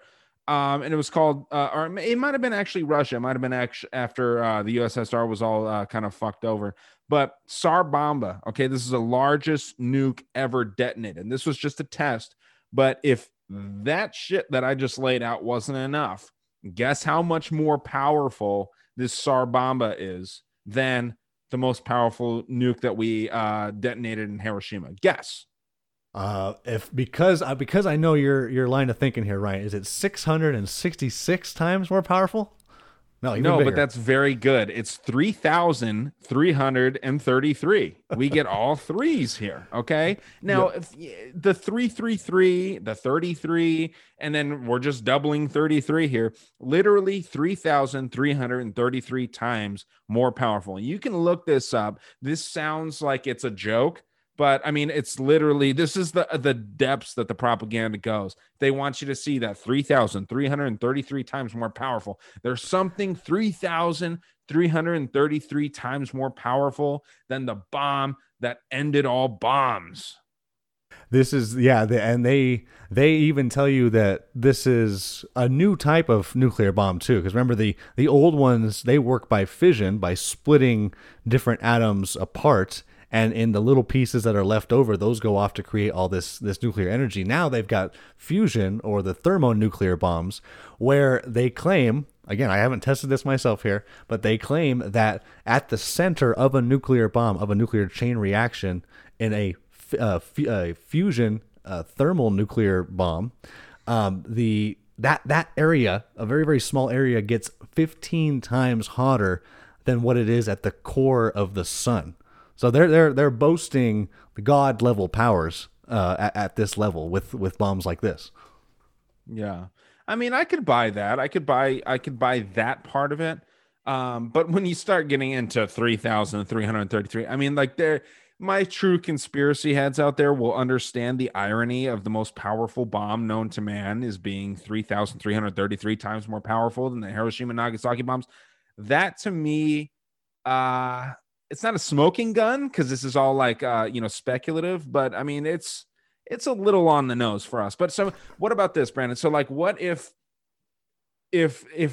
And it was called, or it might have been actually Russia. It might have been after the USSR was all kind of fucked over. But Tsar Bomba, okay, this is the largest nuke ever detonated. And this was just a test. But if that shit that I just laid out wasn't enough, guess how much more powerful this Tsar Bomba is than the most powerful nuke that we detonated in Hiroshima? Guess. Because I know your line of thinking here, Ryan, is it 666 times more powerful? No, bigger. But that's very good. It's 3,333. We get all threes here. Okay. Now if the 333, the 33, and then we're just doubling 33 here, literally 3,333 times more powerful. You can look this up. This sounds like it's a joke. But I mean, it's literally, this is the depths that the propaganda goes. They want you to see that 3,333 times more powerful. There's something 3,333 times more powerful than the bomb that ended all bombs. This is, and they even tell you that this is a new type of nuclear bomb, too. Because remember, the old ones, they work by fission, by splitting different atoms apart. And in the little pieces that are left over, those go off to create all this nuclear energy. Now they've got fusion or the thermonuclear bombs, where they claim, again, I haven't tested this myself here, but they claim that at the center of a nuclear bomb, of a nuclear chain reaction, in a fusion thermal nuclear bomb, that area, a very, very small area, gets 15 times hotter than what it is at the core of the sun. So they're boasting the God level powers at this level with bombs like this. Yeah, I mean, I could buy that. I could buy that part of it. But when you start getting into 3,333, I mean, like my true conspiracy heads out there will understand the irony of the most powerful bomb known to man is being 3,333 times more powerful than the Hiroshima and Nagasaki bombs. That to me, it's not a smoking gun because this is all like, speculative, but I mean, it's a little on the nose for us. But so what about this, Brandon? So like, what if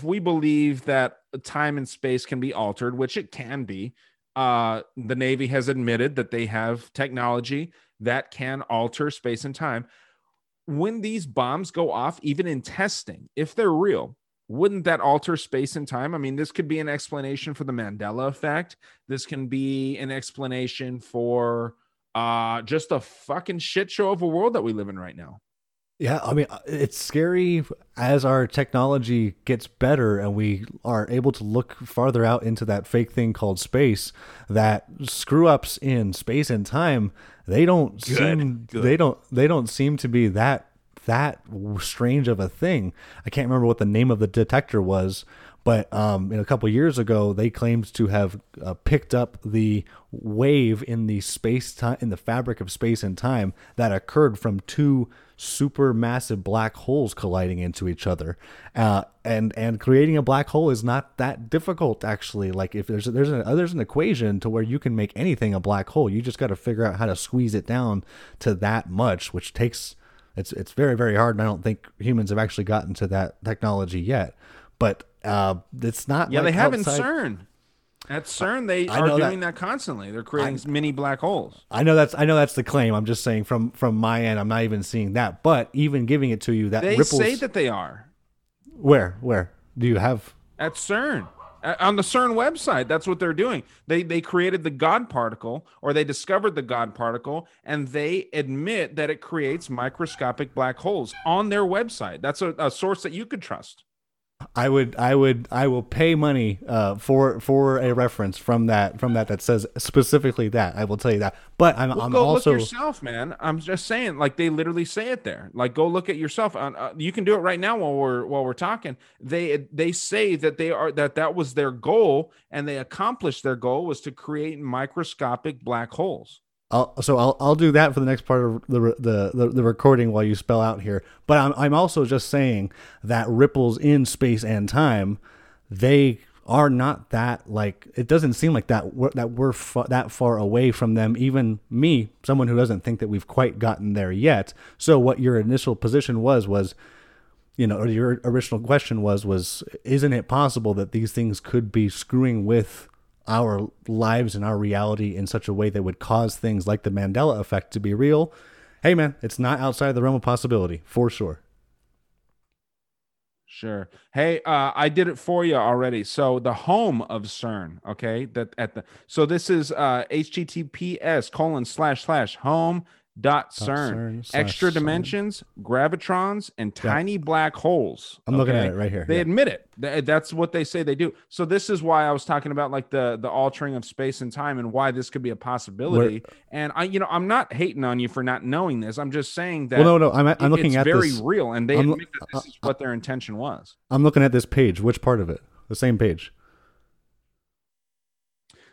we believe that time and space can be altered, which it can be, the Navy has admitted that they have technology that can alter space and time. When these bombs go off, even in testing, if they're real, wouldn't that alter space and time? I mean, this could be an explanation for the Mandela effect. This can be an explanation for just a fucking shit show of a world that we live in right now. Yeah, I mean, it's scary as our technology gets better and we are able to look farther out into that fake thing called space, that screw-ups in space and time, they don't seem to be that strange of a thing. I can't remember what the name of the detector was, but a couple of years ago, they claimed to have picked up the wave in the space time, in the fabric of space and time, that occurred from two supermassive black holes colliding into each other. And creating a black hole is not that difficult, actually. Like if there's an equation to where you can make anything a black hole, you just got to figure out how to squeeze it down to that much, which takes. It's very, very hard, and I don't think humans have actually gotten to that technology yet. But it's not. Yeah, like they have outside in CERN. At CERN, they are doing that constantly. They're creating mini black holes. I know that's the claim. I'm just saying from my end, I'm not even seeing that. But even giving it to you, that they ripples, say that they are. Where do you have at CERN? On the CERN website, that's what they're doing. They created the God particle, or they discovered the God particle, and they admit that it creates microscopic black holes on their website. That's a source that you could trust. I will pay money for a reference from that says specifically that. I will tell you that. But I'm go also look yourself, man. I'm just saying, like, they literally say it there. Like, go look at yourself. You can do it right now while we're talking. They say that that was their goal, and they accomplished their goal was to create microscopic black holes. I'll do that for the next part of the recording while you spell out here. But I'm also just saying that ripples in space and time, they are not that, like, it doesn't seem like that we're that far away from them. Even me, someone who doesn't think that we've quite gotten there yet. So what your initial position was, you know, or your original question was isn't it possible that these things could be screwing with our lives and our reality in such a way that would cause things like the Mandela effect to be real? Hey man, it's not outside the realm of possibility for sure. Sure. Hey, I did it for you already. So the home of CERN, okay. So this is https://home.cern, extra dimensions, gravitrons, and tiny black holes. I'm looking at it right here. They admit it. That's what they say they do. So this is why I was talking about, like, the altering of space and time and why this could be a possibility. And I'm not hating on you for not knowing this. I'm just saying that. Well, no, I'm looking at this. It's very real, and they admit that this is what their intention was. I'm looking at this page. Which part of it? The same page.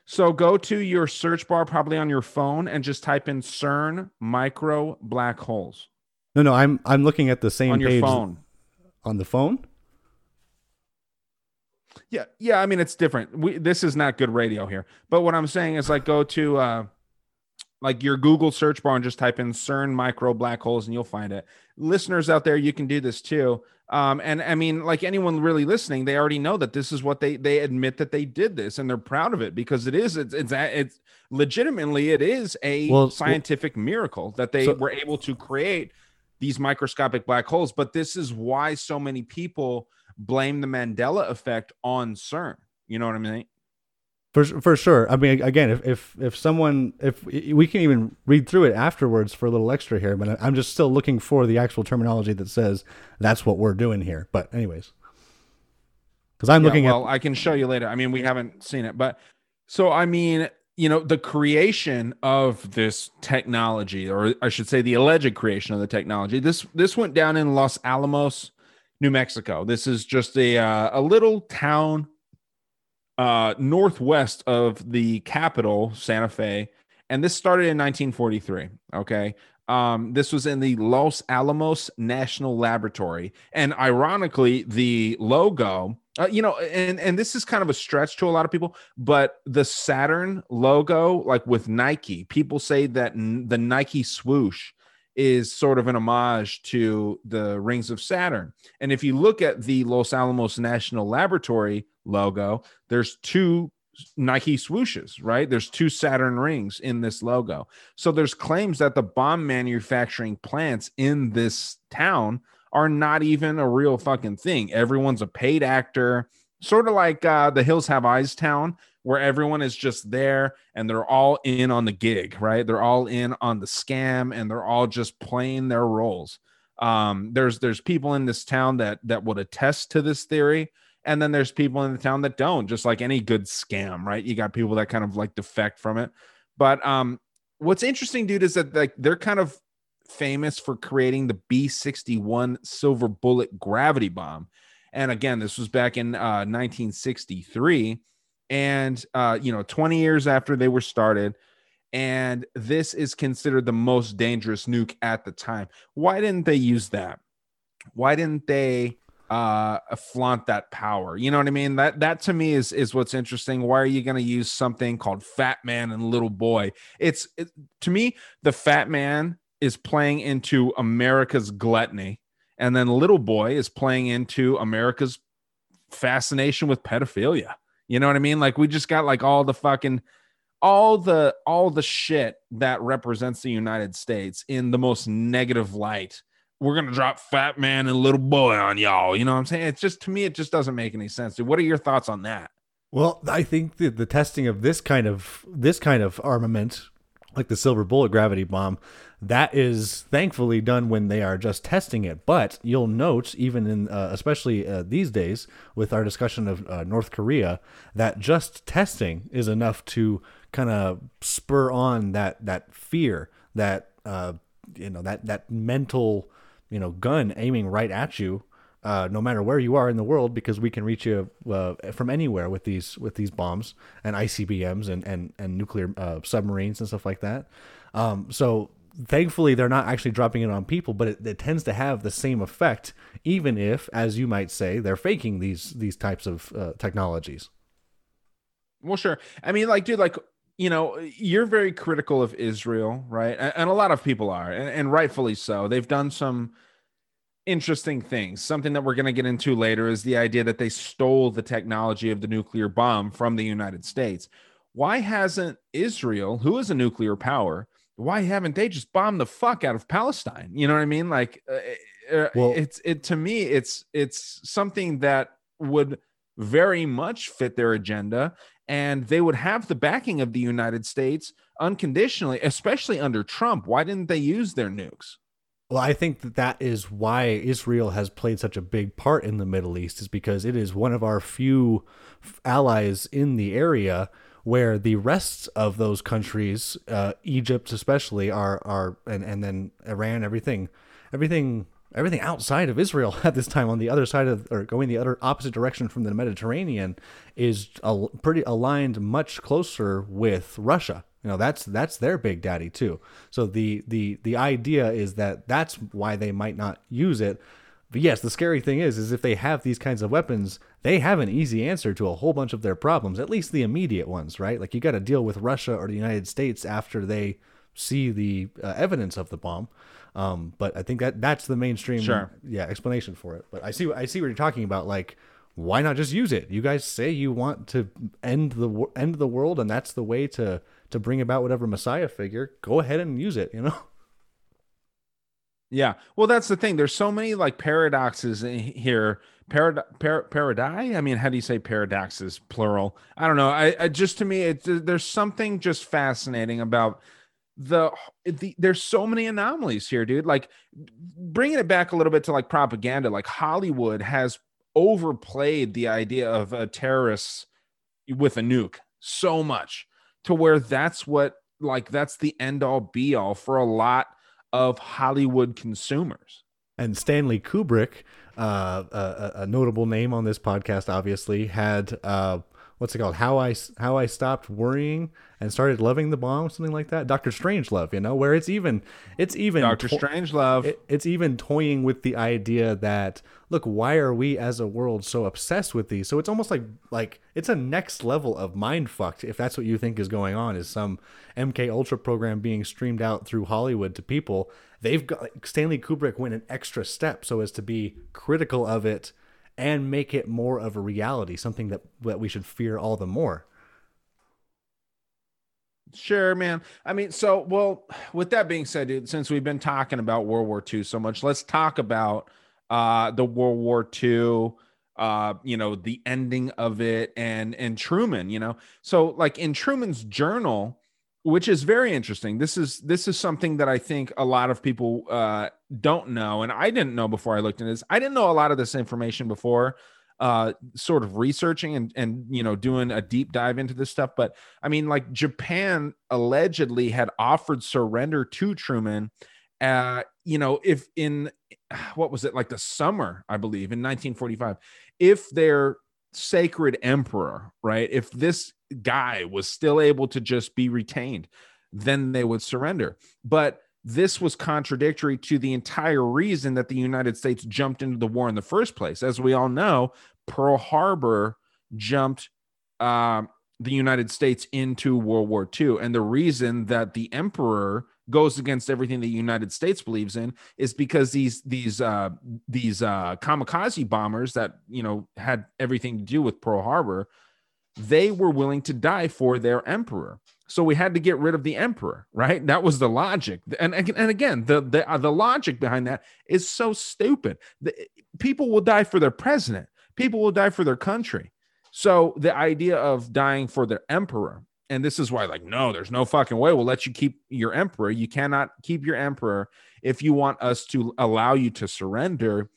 So go to your search bar, probably on your phone, and just type in CERN micro black holes. No, I'm looking at the same on your page phone. On the phone? Yeah. I mean, it's different. This is not good radio here. But what I'm saying is, like, go to like your Google search bar and just type in CERN micro black holes, and you'll find it. Listeners out there, you can do this too. And I mean, like, anyone really listening, they already know that this is what they admit that they did this, and they're proud of it because it's legitimately, it is a scientific miracle that they were able to create these microscopic black holes. But this is why so many people blame the Mandela effect on CERN. You know what I mean? For sure. I mean, again, if we can even read through it afterwards for a little extra here, but I'm just still looking for the actual terminology that says that's what we're doing here. But anyways, because I'm looking at, I can show you later. I mean, we haven't seen it, but so, I mean, the creation of this technology, or I should say the alleged creation of the technology, this went down in Los Alamos, New Mexico. This is just a little town northwest of the capital, Santa Fe, and this started in 1943, okay? This was in the Los Alamos National Laboratory, and ironically, the logo, and this is kind of a stretch to a lot of people, but the Saturn logo, like with Nike, people say that the Nike swoosh is sort of an homage to the rings of Saturn. And if you look at the Los Alamos National Laboratory logo, there's two Nike swooshes, right? There's two Saturn rings in this logo. So there's claims that the bomb manufacturing plants in this town are not even a real fucking thing. Everyone's a paid actor, sort of like the Hills Have Eyes town, where everyone is just there and they're all in on the gig, right? They're all in on the scam and they're all just playing their roles. There's people in this town that would attest to this theory. And then there's people in the town that don't, just like any good scam, right? You got people that kind of like defect from it. But what's interesting, dude, is that, like, they're kind of famous for creating the B61 silver bullet gravity bomb. And again, this was back in 1963. And, 20 years after they were started. And this is considered the most dangerous nuke at the time. Why didn't they use that? Why didn't they flaunt that power? You know what I mean? That to me is what's interesting. Why are you going to use something called Fat Man and Little Boy? To me, the Fat Man is playing into America's gluttony. And then Little Boy is playing into America's fascination with pedophilia. You know what I mean? Like, we just got, like, all the shit that represents the United States in the most negative light. We're going to drop Fat Man and Little Boy on y'all. You know what I'm saying? It's just, to me, it just doesn't make any sense. Dude, what are your thoughts on that? Well, I think the testing of this kind of armament, like the silver bullet gravity bomb, that is thankfully done when they are just testing it. But you'll note, even in especially these days with our discussion of North Korea, that just testing is enough to kind of spur on that fear, that that mental gun aiming right at you, no matter where you are in the world, because we can reach you from anywhere with these bombs and ICBMs and nuclear submarines and stuff like that. So thankfully they're not actually dropping it on people, but it tends to have the same effect, even if, as you might say, they're faking these types of technologies. Well, sure. I mean, like, dude, like, you're very critical of Israel, right? And a lot of people are, and rightfully so. They've done some interesting things. Something that we're going to get into later is the idea that they stole the technology of the nuclear bomb from the United States. Why hasn't Israel, who is a nuclear power, why haven't they just bombed the fuck out of Palestine? You know what I mean? Like, to me, it's something that would very much fit their agenda, and they would have the backing of the United States unconditionally, especially under Trump. Why didn't they use their nukes? Well, I think that is why Israel has played such a big part in the Middle East, is because it is one of our few allies in the area where the rest of those countries, Egypt especially, are and then Iran, everything outside of Israel at this time on the other side of, or going the other opposite direction from the Mediterranean, is pretty aligned, much closer with Russia. That's their big daddy too. So the idea is that's why they might not use it. But yes, the scary thing is if they have these kinds of weapons, they have an easy answer to a whole bunch of their problems, at least the immediate ones, right? Like, you got to deal with Russia or the United States after they see the evidence of the bomb. But I think that's the mainstream explanation for it. But I see what you're talking about. Like, why not just use it? You guys say you want to end the world, and that's the way to bring about whatever Messiah figure. Go ahead and use it, Yeah. Well, that's the thing. There's so many like paradoxes in here. Paradise? I mean, how do you say paradoxes, plural? I don't know. I just, to me, there's something just fascinating about there's so many anomalies here, dude. Like, bringing it back a little bit to like propaganda, like Hollywood has overplayed the idea of a terrorist with a nuke so much to where that's the end all be all for a lot of Hollywood consumers. And Stanley Kubrick, a notable name on this podcast, obviously, had what's it called? How I Stopped Worrying and Started Loving the Bomb, something like that. Dr. Strangelove, where it's even Dr. Strangelove. It's even toying with the idea that, look, why are we as a world so obsessed with these? So it's almost like it's a next level of mind fucked, if that's what you think is going on, is some MK Ultra program being streamed out through Hollywood to people. They've got, Stanley Kubrick went an extra step so as to be critical of it and make it more of a reality, something that we should fear all the more. Sure, man. I mean, so, well, with that being said, dude, since we've been talking about World War II so much, let's talk about the World War II, the ending of it, and Truman, So, like, in Truman's journal, which is very interesting, this is something that I think a lot of people don't know, and I didn't know before I looked into this. I didn't know a lot of this information before, sort of researching and doing a deep dive into this stuff. But I mean, like, Japan allegedly had offered surrender to Truman, if in what was it, like the summer, I believe, in 1945, if their sacred emperor, right, if this guy was still able to just be retained, then they would surrender. But this was contradictory to the entire reason that the United States jumped into the war in the first place. As we all know, Pearl Harbor jumped the United States into World War II, and the reason that the emperor goes against everything the United States believes in is because these kamikaze bombers that had everything to do with Pearl Harbor, they were willing to die for their emperor. So we had to get rid of the emperor, right? That was the logic. And again, the logic behind that is so stupid. People will die for their president. People will die for their country. So the idea of dying for their emperor And this is why, like, no, there's no fucking way we'll let you keep your emperor. You cannot keep your emperor if you want us to allow you to surrender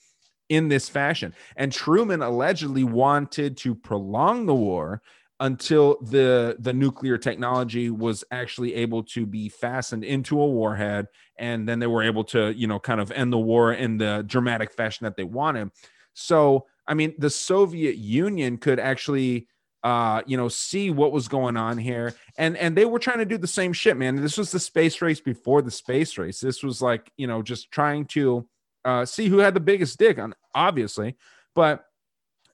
in this fashion. And Truman allegedly wanted to prolong the war until the nuclear technology was actually able to be fastened into a warhead. And then they were able to, you know, kind of end the war in the dramatic fashion that they wanted. So, I mean, the Soviet Union could actually... see what was going on here. And they were trying to do the same shit, man. This was the space race before the space race. This was like, you know, just trying to see who had the biggest dick on, obviously. But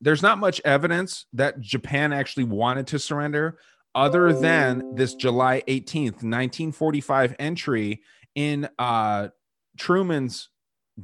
there's not much evidence that Japan actually wanted to surrender other than this July 18th, 1945 entry in Truman's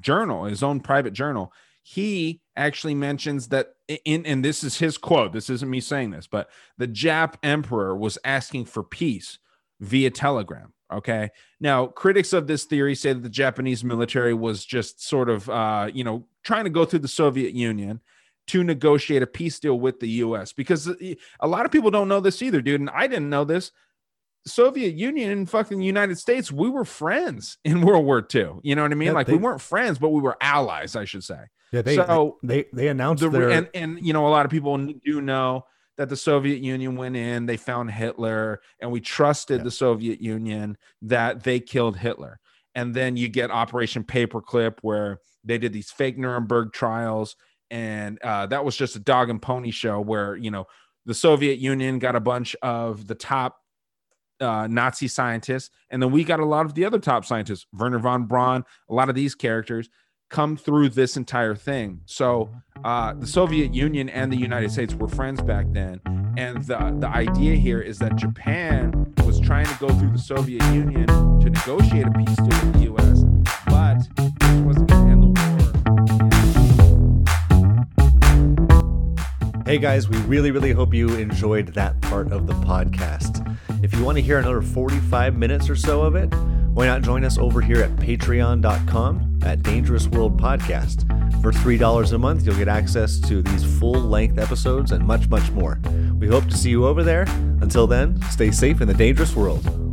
journal, his own private journal. He actually mentions that and this is his quote. This isn't me saying this, but the Jap emperor was asking for peace via telegram. Okay. Now, critics of this theory say that the Japanese military was just sort of, trying to go through the Soviet Union to negotiate a peace deal with the U.S. because a lot of people don't know this either, dude. And I didn't know this. Soviet Union and fucking United States, we were friends in World War II. You know what I mean? Yeah, like we weren't friends, but we were allies, I should say. Yeah, they announced their... And a lot of people do know that the Soviet Union went in, they found Hitler, and we trusted the Soviet Union that they killed Hitler. And then you get Operation Paperclip, where they did these fake Nuremberg trials, and that was just a dog and pony show where, you know, the Soviet Union got a bunch of the top Nazi scientists, and then we got a lot of the other top scientists, Wernher von Braun, a lot of these characters come through this entire thing. So the Soviet Union and the United States were friends back then, and the idea here is that Japan was trying to go through the Soviet Union to negotiate a peace deal with the U.S., but this wasn't going to end the war. Hey guys, we really hope you enjoyed that part of the podcast. If you want to hear another 45 minutes or so of it, why not join us over here at patreon.com at Dangerous World Podcast. For $3 a month, you'll get access to these full-length episodes and much more. We hope to see you over there. Until then, stay safe in the dangerous world.